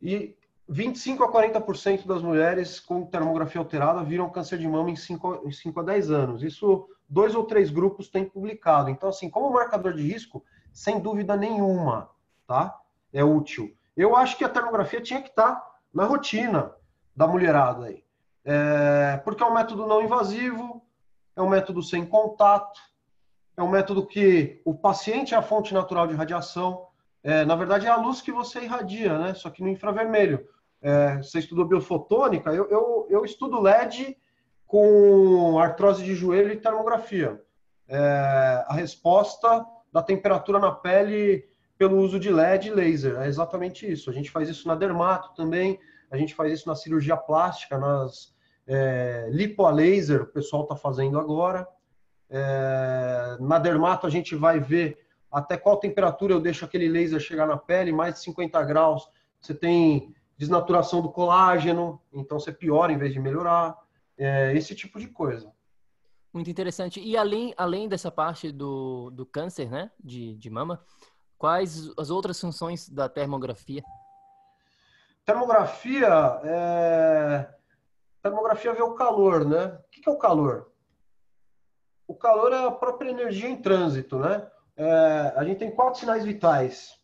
E 25 a 40% das mulheres com termografia alterada viram câncer de mama em 5 a 10 anos. Isso, 2 ou 3 grupos têm publicado. Então, assim, como marcador de risco, sem dúvida nenhuma, tá? É útil. Eu acho que a termografia tinha que estar na rotina da mulherada aí. Porque é um método não invasivo, é um método sem contato, é um método que o paciente é a fonte natural de radiação. Na verdade, é a luz que você irradia, né? Só que no infravermelho. Você estudou biofotônica, eu estudo LED com artrose de joelho e termografia. A resposta da temperatura na pele pelo uso de LED e laser, é exatamente isso. A gente faz isso na dermato também, a gente faz isso na cirurgia plástica, nas lipo a laser, o pessoal está fazendo agora. Na dermato a gente vai ver até qual temperatura eu deixo aquele laser chegar na pele, mais de 50 graus, você tem desnaturação do colágeno, então você piora em vez de melhorar, esse tipo de coisa. Muito interessante. E além dessa parte do câncer, né, de mama, quais as outras funções da termografia? Termografia vê o calor, né? O que é o calor? O calor é a própria energia em trânsito, né? A gente tem 4 sinais vitais.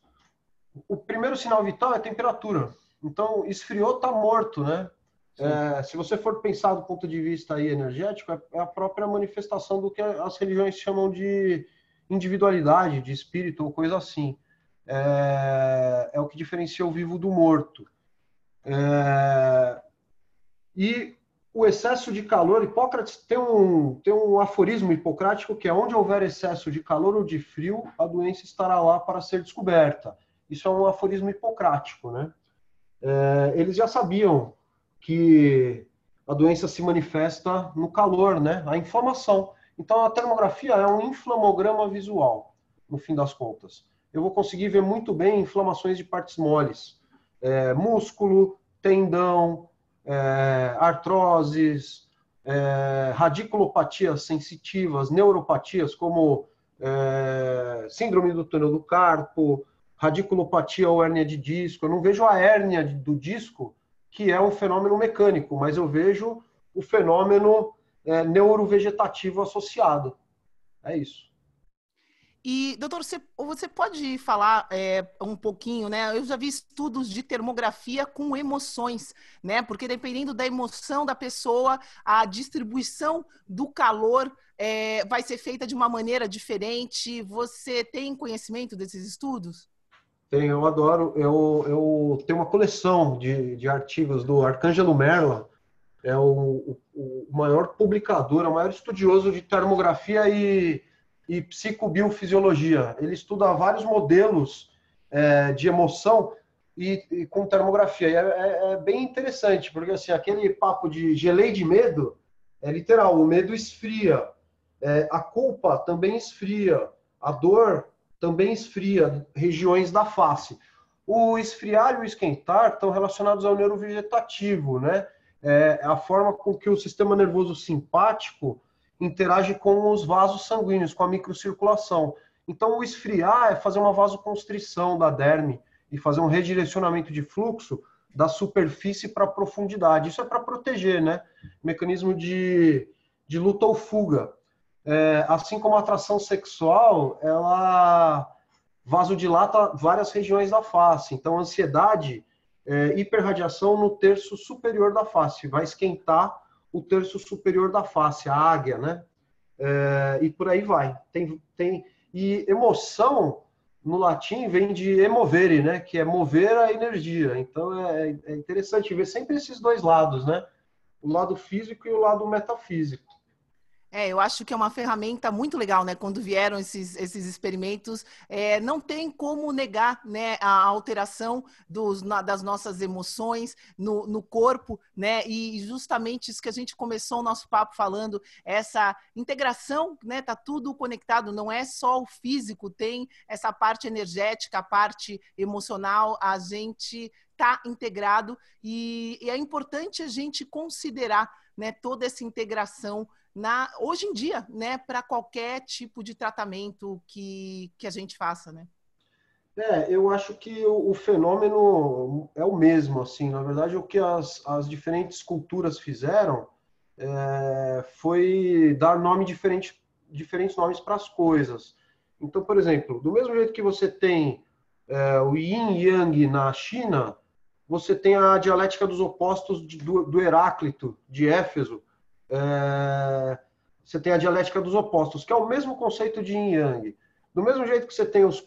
O primeiro sinal vital é a temperatura. Então, esfriou, tá morto, né? Se você for pensar do ponto de vista aí energético, é a própria manifestação do que as religiões chamam de individualidade, de espírito ou coisa assim. É o que diferencia o vivo do morto. E o excesso de calor, Hipócrates tem um aforismo hipocrático que é: onde houver excesso de calor ou de frio, a doença estará lá para ser descoberta. Isso é um aforismo hipocrático, né? Eles já sabiam que a doença se manifesta no calor, né? A inflamação. Então, a termografia é um inflamograma visual, no fim das contas. Eu vou conseguir ver muito bem inflamações de partes moles. Músculo, tendão, artroses, radiculopatias sensitivas, neuropatias como síndrome do túnel do carpo, radiculopatia ou hérnia de disco. Eu não vejo a hérnia do disco, que é um fenômeno mecânico, mas eu vejo o fenômeno neurovegetativo associado. É isso. E, doutor, você pode falar um pouquinho, né? Eu já vi estudos de termografia com emoções, né? Porque dependendo da emoção da pessoa, a distribuição do calor vai ser feita de uma maneira diferente. Você tem conhecimento desses estudos? Tenho, eu adoro. Eu tenho uma coleção de artigos do Arcângelo Merla. É o maior publicador, o maior estudioso de termografia e psicobiofisiologia. Ele estuda vários modelos de emoção e com termografia. E é bem interessante, porque assim, aquele papo de gelei de medo é literal. O medo esfria, a culpa também esfria, a dor também esfria regiões da face. O esfriar e o esquentar estão relacionados ao neurovegetativo, né? A forma com que o sistema nervoso simpático interage com os vasos sanguíneos, com a microcirculação. Então, o esfriar é fazer uma vasoconstrição da derme e fazer um redirecionamento de fluxo da superfície para a profundidade. Isso é para proteger, né? Mecanismo de luta ou fuga. Assim como a atração sexual, ela vasodilata várias regiões da face. Então, ansiedade, hiperradiação no terço superior da face. Vai esquentar o terço superior da face, a águia, né? E por aí vai. E emoção, no latim, vem de emovere, né? Que é mover a energia. Então, é interessante ver sempre esses dois lados, né? O lado físico e o lado metafísico. Eu acho que é uma ferramenta muito legal, né? Quando vieram esses experimentos, não tem como negar, né, a alteração das nossas emoções no corpo, né? E justamente isso que a gente começou o nosso papo falando, essa integração, né? Tá tudo conectado, não é só o físico, tem essa parte energética, a parte emocional, a gente tá integrado e é importante a gente considerar, né, toda essa integração hoje em dia, né, para qualquer tipo de tratamento que a gente faça, né? Eu acho que o fenômeno é o mesmo, assim. Na verdade, o que as diferentes culturas fizeram foi dar diferentes nomes para as coisas. Então, por exemplo, do mesmo jeito que você tem o yin e yang na China, você tem a dialética dos opostos do Heráclito, de Éfeso. Você tem a dialética dos opostos, que é o mesmo conceito de yin yang. Do mesmo jeito que você tem os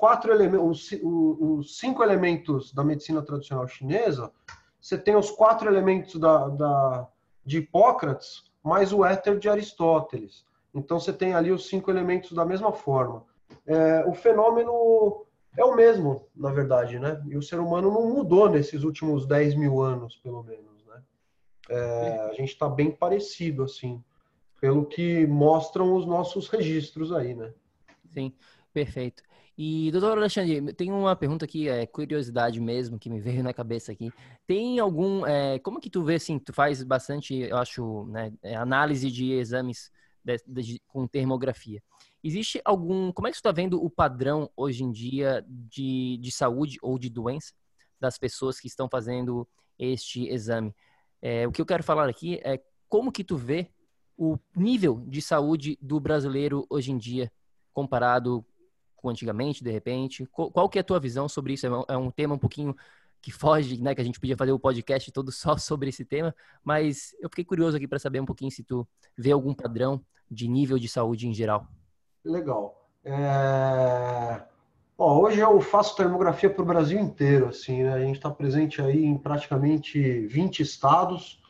5 elementos da medicina tradicional chinesa, você tem os 4 elementos de Hipócrates, mais o éter de Aristóteles. Então você tem ali os 5 elementos da mesma forma. O fenômeno é o mesmo, na verdade, né? E o ser humano não mudou nesses últimos 10 mil anos, pelo menos. A gente está bem parecido, assim, pelo que mostram os nossos registros aí, né? Sim, perfeito. E, doutor Alexandre, tem uma pergunta aqui, é curiosidade mesmo, que me veio na cabeça aqui. Tem algum, como que tu vê, assim, tu faz bastante, eu acho, né, análise de exames com termografia. Existe algum, como é que tu tá vendo o padrão hoje em dia de saúde ou de doença das pessoas que estão fazendo este exame? O que eu quero falar aqui é como que tu vê o nível de saúde do brasileiro hoje em dia, comparado com antigamente, de repente. Qual que é a tua visão sobre isso? É um tema um pouquinho que foge, né? Que a gente podia fazer o podcast todo só sobre esse tema, mas eu fiquei curioso aqui para saber um pouquinho se tu vê algum padrão de nível de saúde em geral. Legal. Hoje eu faço termografia para o Brasil inteiro, assim, né? A gente está presente aí em praticamente 20 estados.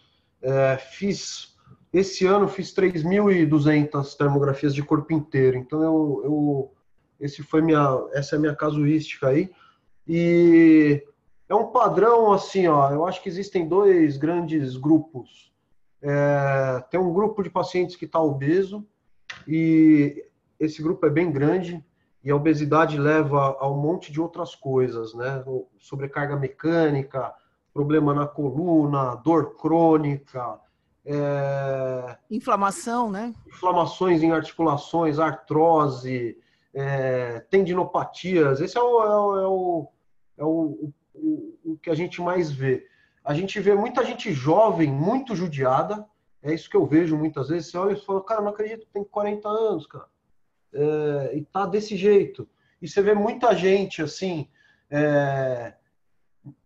Esse ano fiz 3.200 termografias de corpo inteiro, então essa é a minha casuística aí. E é um padrão assim, ó, eu acho que existem dois grandes grupos. Tem um grupo de pacientes que está obeso, e esse grupo é bem grande, e a obesidade leva a um monte de outras coisas, né? Sobrecarga mecânica, problema na coluna, dor crônica... Inflamação, né? Inflamações em articulações, artrose, tendinopatias. Esse é o que a gente mais vê. A gente vê muita gente jovem, muito judiada. É isso que eu vejo muitas vezes. Você olha e fala, cara, não acredito que tem 40 anos, cara. E tá desse jeito. E você vê muita gente, assim...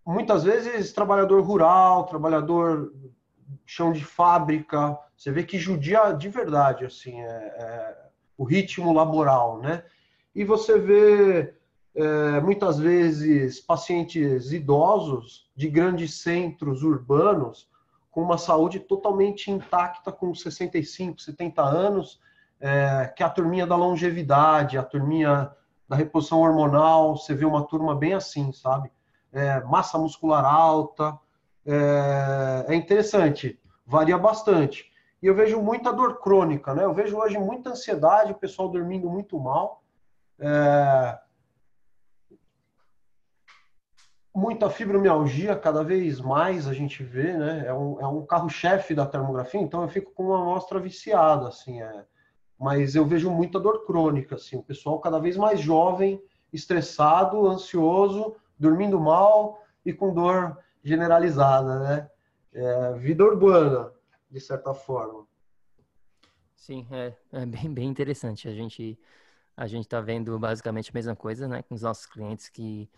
muitas vezes, trabalhador rural, trabalhador... chão de fábrica, você vê que judia de verdade, assim, o ritmo laboral, né? E você vê, muitas vezes, pacientes idosos de grandes centros urbanos com uma saúde totalmente intacta, com 65, 70 anos, que é a turminha da longevidade, a turminha da reposição hormonal, você vê uma turma bem assim, sabe? Massa muscular alta... É interessante, varia bastante. E eu vejo muita dor crônica, né? Eu vejo hoje muita ansiedade, o pessoal dormindo muito mal. Muita fibromialgia, cada vez mais a gente vê, né? É um carro-chefe da termografia, então eu fico com uma amostra viciada, assim. Mas eu vejo muita dor crônica, assim. O pessoal cada vez mais jovem, estressado, ansioso, dormindo mal e com dor... generalizada, né? Vida urbana, de certa forma. Sim, é bem interessante. A gente tá vendo basicamente a mesma coisa, né? Com os nossos clientes que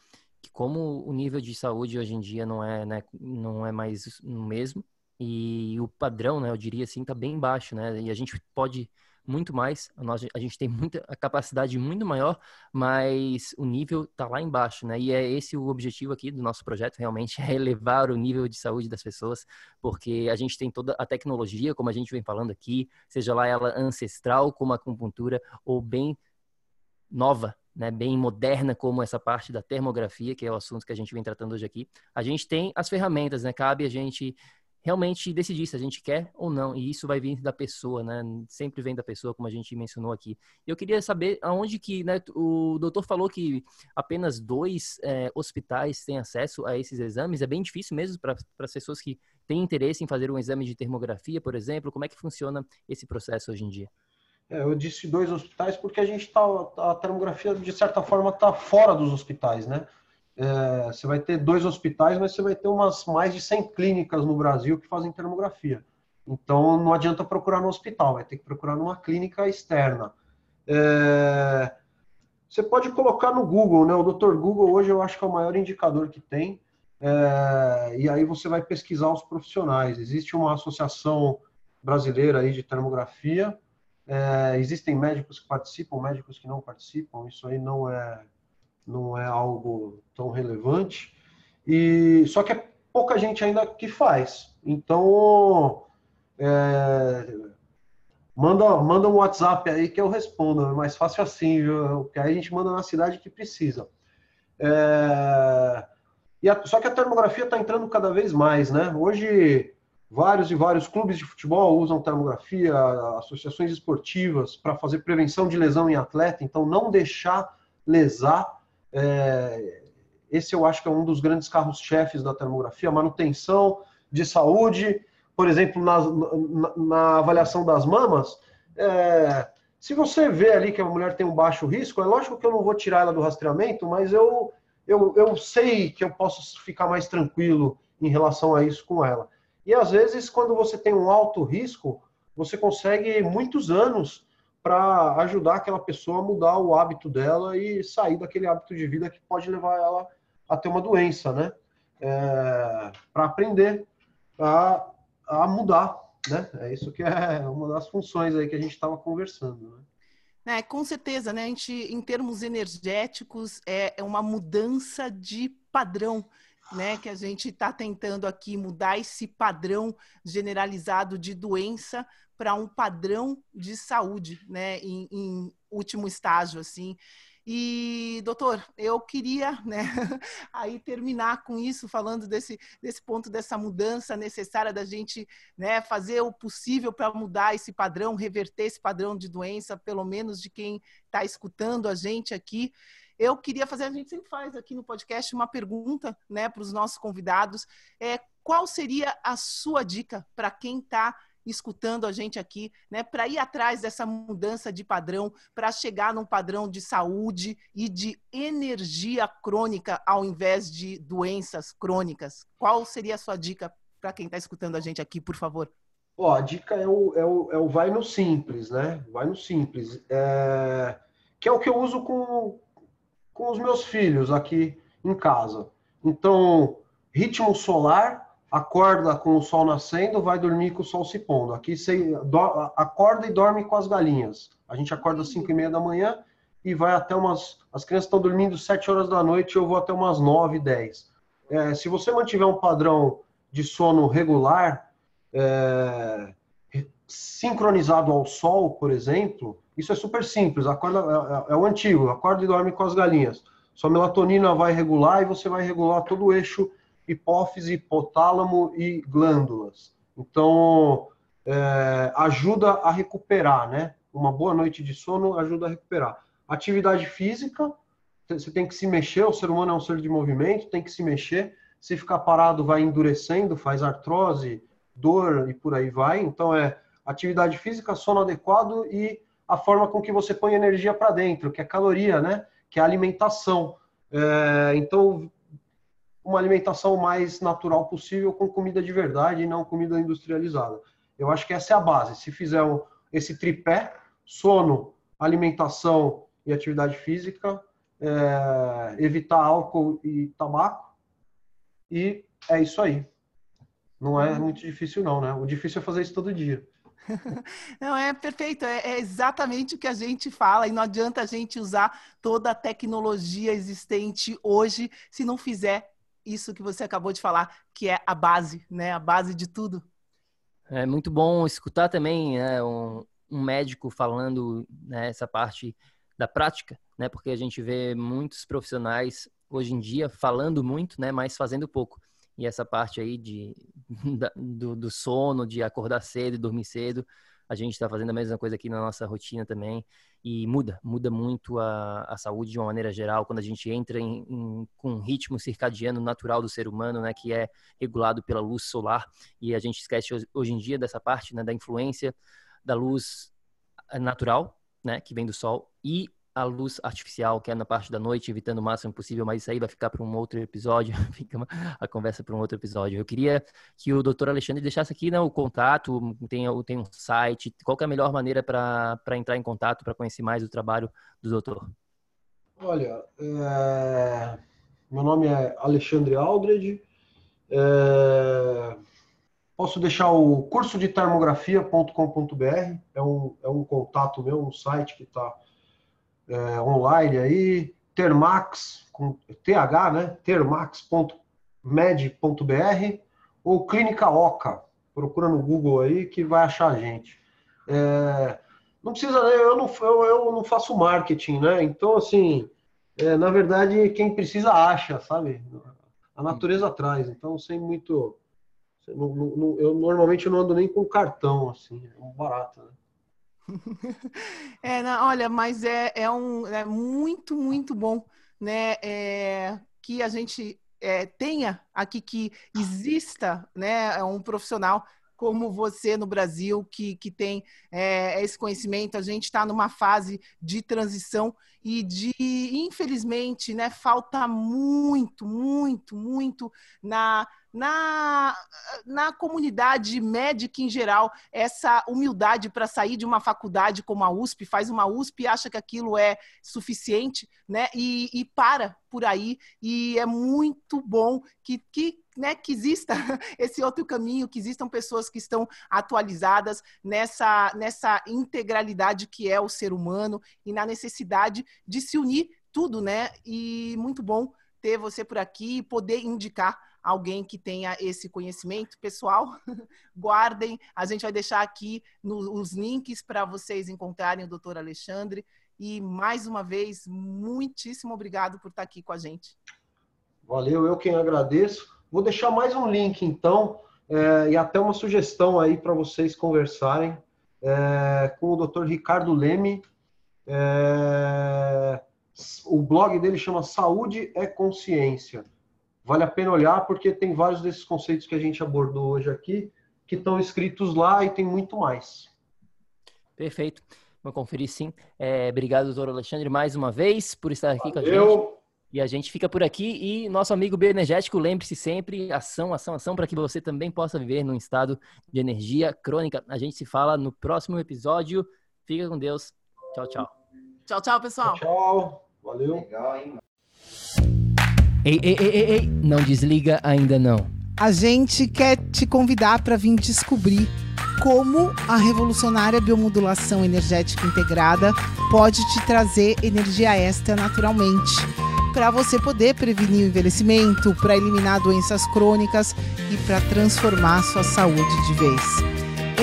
como o nível de saúde hoje em dia não é, né? Não é mais o mesmo, e o padrão, né? Eu diria assim, tá bem baixo, né? E a gente pode muito mais, a gente tem a capacidade muito maior, mas o nível tá lá embaixo, né? E é esse o objetivo aqui do nosso projeto, realmente, é elevar o nível de saúde das pessoas, porque a gente tem toda a tecnologia, como a gente vem falando aqui, seja lá ela ancestral, como a acupuntura, ou bem nova, né, bem moderna, como essa parte da termografia, que é o assunto que a gente vem tratando hoje aqui. A gente tem as ferramentas, né? Cabe a gente... realmente decidir se a gente quer ou não, e isso vai vir da pessoa, né? Sempre vem da pessoa, como a gente mencionou aqui. Eu queria saber aonde que, né, o doutor falou que apenas 2 hospitais têm acesso a esses exames. É bem difícil mesmo para as pessoas que têm interesse em fazer um exame de termografia, por exemplo. Como é que funciona esse processo hoje em dia? Eu disse 2 hospitais porque a termografia, de certa forma, está fora dos hospitais, né? Você vai ter 2 hospitais, mas você vai ter umas mais de 100 clínicas no Brasil que fazem termografia. Então, não adianta procurar no hospital, vai ter que procurar numa clínica externa. Você pode colocar no Google, né? O Dr. Google hoje eu acho que é o maior indicador que tem. E aí você vai pesquisar os profissionais. Existe uma associação brasileira aí de termografia. Existem médicos que participam, médicos que não participam. Isso aí não é algo tão relevante, e só que é pouca gente ainda que faz. Então manda um WhatsApp aí que eu respondo, é mais fácil assim, viu? Porque aí a gente manda na cidade que precisa. Só que a termografia está entrando cada vez mais, né? Hoje vários clubes de futebol usam termografia, associações esportivas para fazer prevenção de lesão em atleta, então não deixar lesar. Esse eu acho que é um dos grandes carros-chefes da termografia, manutenção de saúde, por exemplo, na avaliação das mamas. Se você vê ali que a mulher tem um baixo risco, é lógico que eu não vou tirar ela do rastreamento, mas eu sei que eu posso ficar mais tranquilo em relação a isso com ela. E às vezes, quando você tem um alto risco, você consegue muitos anos para ajudar aquela pessoa a mudar o hábito dela e sair daquele hábito de vida que pode levar ela a ter uma doença, né? Para aprender a mudar, né? É isso que é uma das funções aí que a gente estava conversando, né? Com certeza, né? A gente, em termos energéticos, é uma mudança de padrão, né? Que a gente está tentando aqui mudar esse padrão generalizado de doença para um padrão de saúde, né, em último estágio, assim. E, doutor, eu queria, né, aí terminar com isso, falando desse ponto, dessa mudança necessária da gente, né, fazer o possível para mudar esse padrão, reverter esse padrão de doença, pelo menos de quem está escutando a gente aqui. Eu queria fazer, a gente sempre faz aqui no podcast, uma pergunta, né, para os nossos convidados. Qual seria a sua dica para quem está escutando a gente aqui, né, para ir atrás dessa mudança de padrão, para chegar num padrão de saúde e de energia crônica ao invés de doenças crônicas? Qual seria a sua dica para quem está escutando a gente aqui, por favor? A dica é o vai no simples, né? Vai no simples. Que é o que eu uso com os meus filhos aqui em casa. Então, ritmo solar... Acorda com o sol nascendo, vai dormir com o sol se pondo. Aqui você acorda e dorme com as galinhas. A gente acorda às 5h30 da manhã e vai até umas... As crianças estão dormindo 7 horas da noite, eu vou até umas 9, 10. Se você mantiver um padrão de sono regular, sincronizado ao sol, por exemplo, isso é super simples. Acorda, é o antigo, acorda e dorme com as galinhas. Sua melatonina vai regular e você vai regular todo o eixo hipófise, hipotálamo e glândulas. Então, ajuda a recuperar, né? Uma boa noite de sono ajuda a recuperar. Atividade física, você tem que se mexer, o ser humano é um ser de movimento, tem que se mexer. Se ficar parado, vai endurecendo, faz artrose, dor e por aí vai. Então, atividade física, sono adequado e a forma com que você põe energia para dentro, que é caloria, né? Que é alimentação. Então, uma alimentação mais natural possível com comida de verdade e não comida industrializada. Eu acho que essa é a base. Se fizer esse tripé, sono, alimentação e atividade física, evitar álcool e tabaco, e é isso aí. Não é muito difícil não, né? O difícil é fazer isso todo dia. Não, é perfeito, é exatamente o que a gente fala, e não adianta a gente usar toda a tecnologia existente hoje se não fizer isso que você acabou de falar, que é a base, né? A base de tudo. É muito bom escutar também, né, um médico falando, né, essa parte da prática, né? Porque a gente vê muitos profissionais hoje em dia falando muito, né, mas fazendo pouco. E essa parte aí do sono, de acordar cedo e dormir cedo, a gente está fazendo a mesma coisa aqui na nossa rotina também. E muda muito a saúde de uma maneira geral, quando a gente entra com um ritmo circadiano natural do ser humano, né, que é regulado pela luz solar, e a gente esquece hoje em dia dessa parte, né, da influência da luz natural, né, que vem do sol, e a luz artificial, que é na parte da noite, evitando o máximo possível, mas isso aí vai ficar para um outro episódio, fica a conversa para um outro episódio. Eu queria que o doutor Alexandre deixasse aqui, né, o contato, tem um site, qual que é a melhor maneira para entrar em contato, para conhecer mais o trabalho do doutor? Olha, meu nome é Alexandre Aldred, posso deixar o curso de termografia.com.br, é um contato meu, um site que está online aí, Termax, com TH, né? Termax.med.br ou Clínica Oca. Procura no Google aí que vai achar a gente. Não precisa, eu não faço marketing, né? Então, assim, na verdade, quem precisa acha, sabe? A natureza traz. Então, sem muito... Eu normalmente não ando nem com cartão, assim, é um barato, né? É, não, olha, mas é muito, muito bom, né? Que a gente tenha aqui, que exista, né, um profissional como você no Brasil, que tem esse conhecimento. A gente está numa fase de transição e de, infelizmente, né, falta muito, muito, muito na comunidade médica em geral, essa humildade para sair de uma faculdade como a USP, faz uma USP e acha que aquilo é suficiente, né, e para por aí. E é muito bom que exista esse outro caminho, que existam pessoas que estão atualizadas nessa integralidade que é o ser humano e na necessidade de se unir tudo, né? E muito bom ter você por aqui e poder indicar alguém que tenha esse conhecimento. Pessoal, guardem, a gente vai deixar aqui os links para vocês encontrarem o Dr. Alexandre. E mais uma vez, muitíssimo obrigado por estar aqui com a gente. Valeu, eu quem agradeço. Vou deixar mais um link, então, e até uma sugestão aí para vocês conversarem com o Dr. Ricardo Leme. O blog dele chama Saúde é Consciência. Vale a pena olhar, porque tem vários desses conceitos que a gente abordou hoje aqui, que estão escritos lá, e tem muito mais. Perfeito. Vou conferir, sim. Obrigado, doutor Alexandre, mais uma vez, por estar aqui com a gente. E a gente fica por aqui. E nosso amigo bioenergético, lembre-se sempre, ação, ação, ação, para que você também possa viver num estado de energia crônica. A gente se fala no próximo episódio. Fica com Deus. Tchau, tchau. Tchau, tchau, pessoal. Tchau, tchau. Valeu. Legal, hein? Ei, não desliga ainda não. A gente quer te convidar para vir descobrir como a revolucionária biomodulação energética integrada pode te trazer energia extra naturalmente, para você poder prevenir o envelhecimento, para eliminar doenças crônicas e para transformar sua saúde de vez.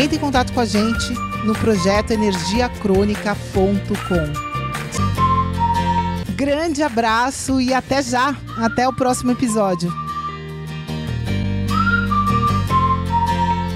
Entre em contato com a gente no projeto energiacronica.com. Grande abraço e até já! Até o próximo episódio!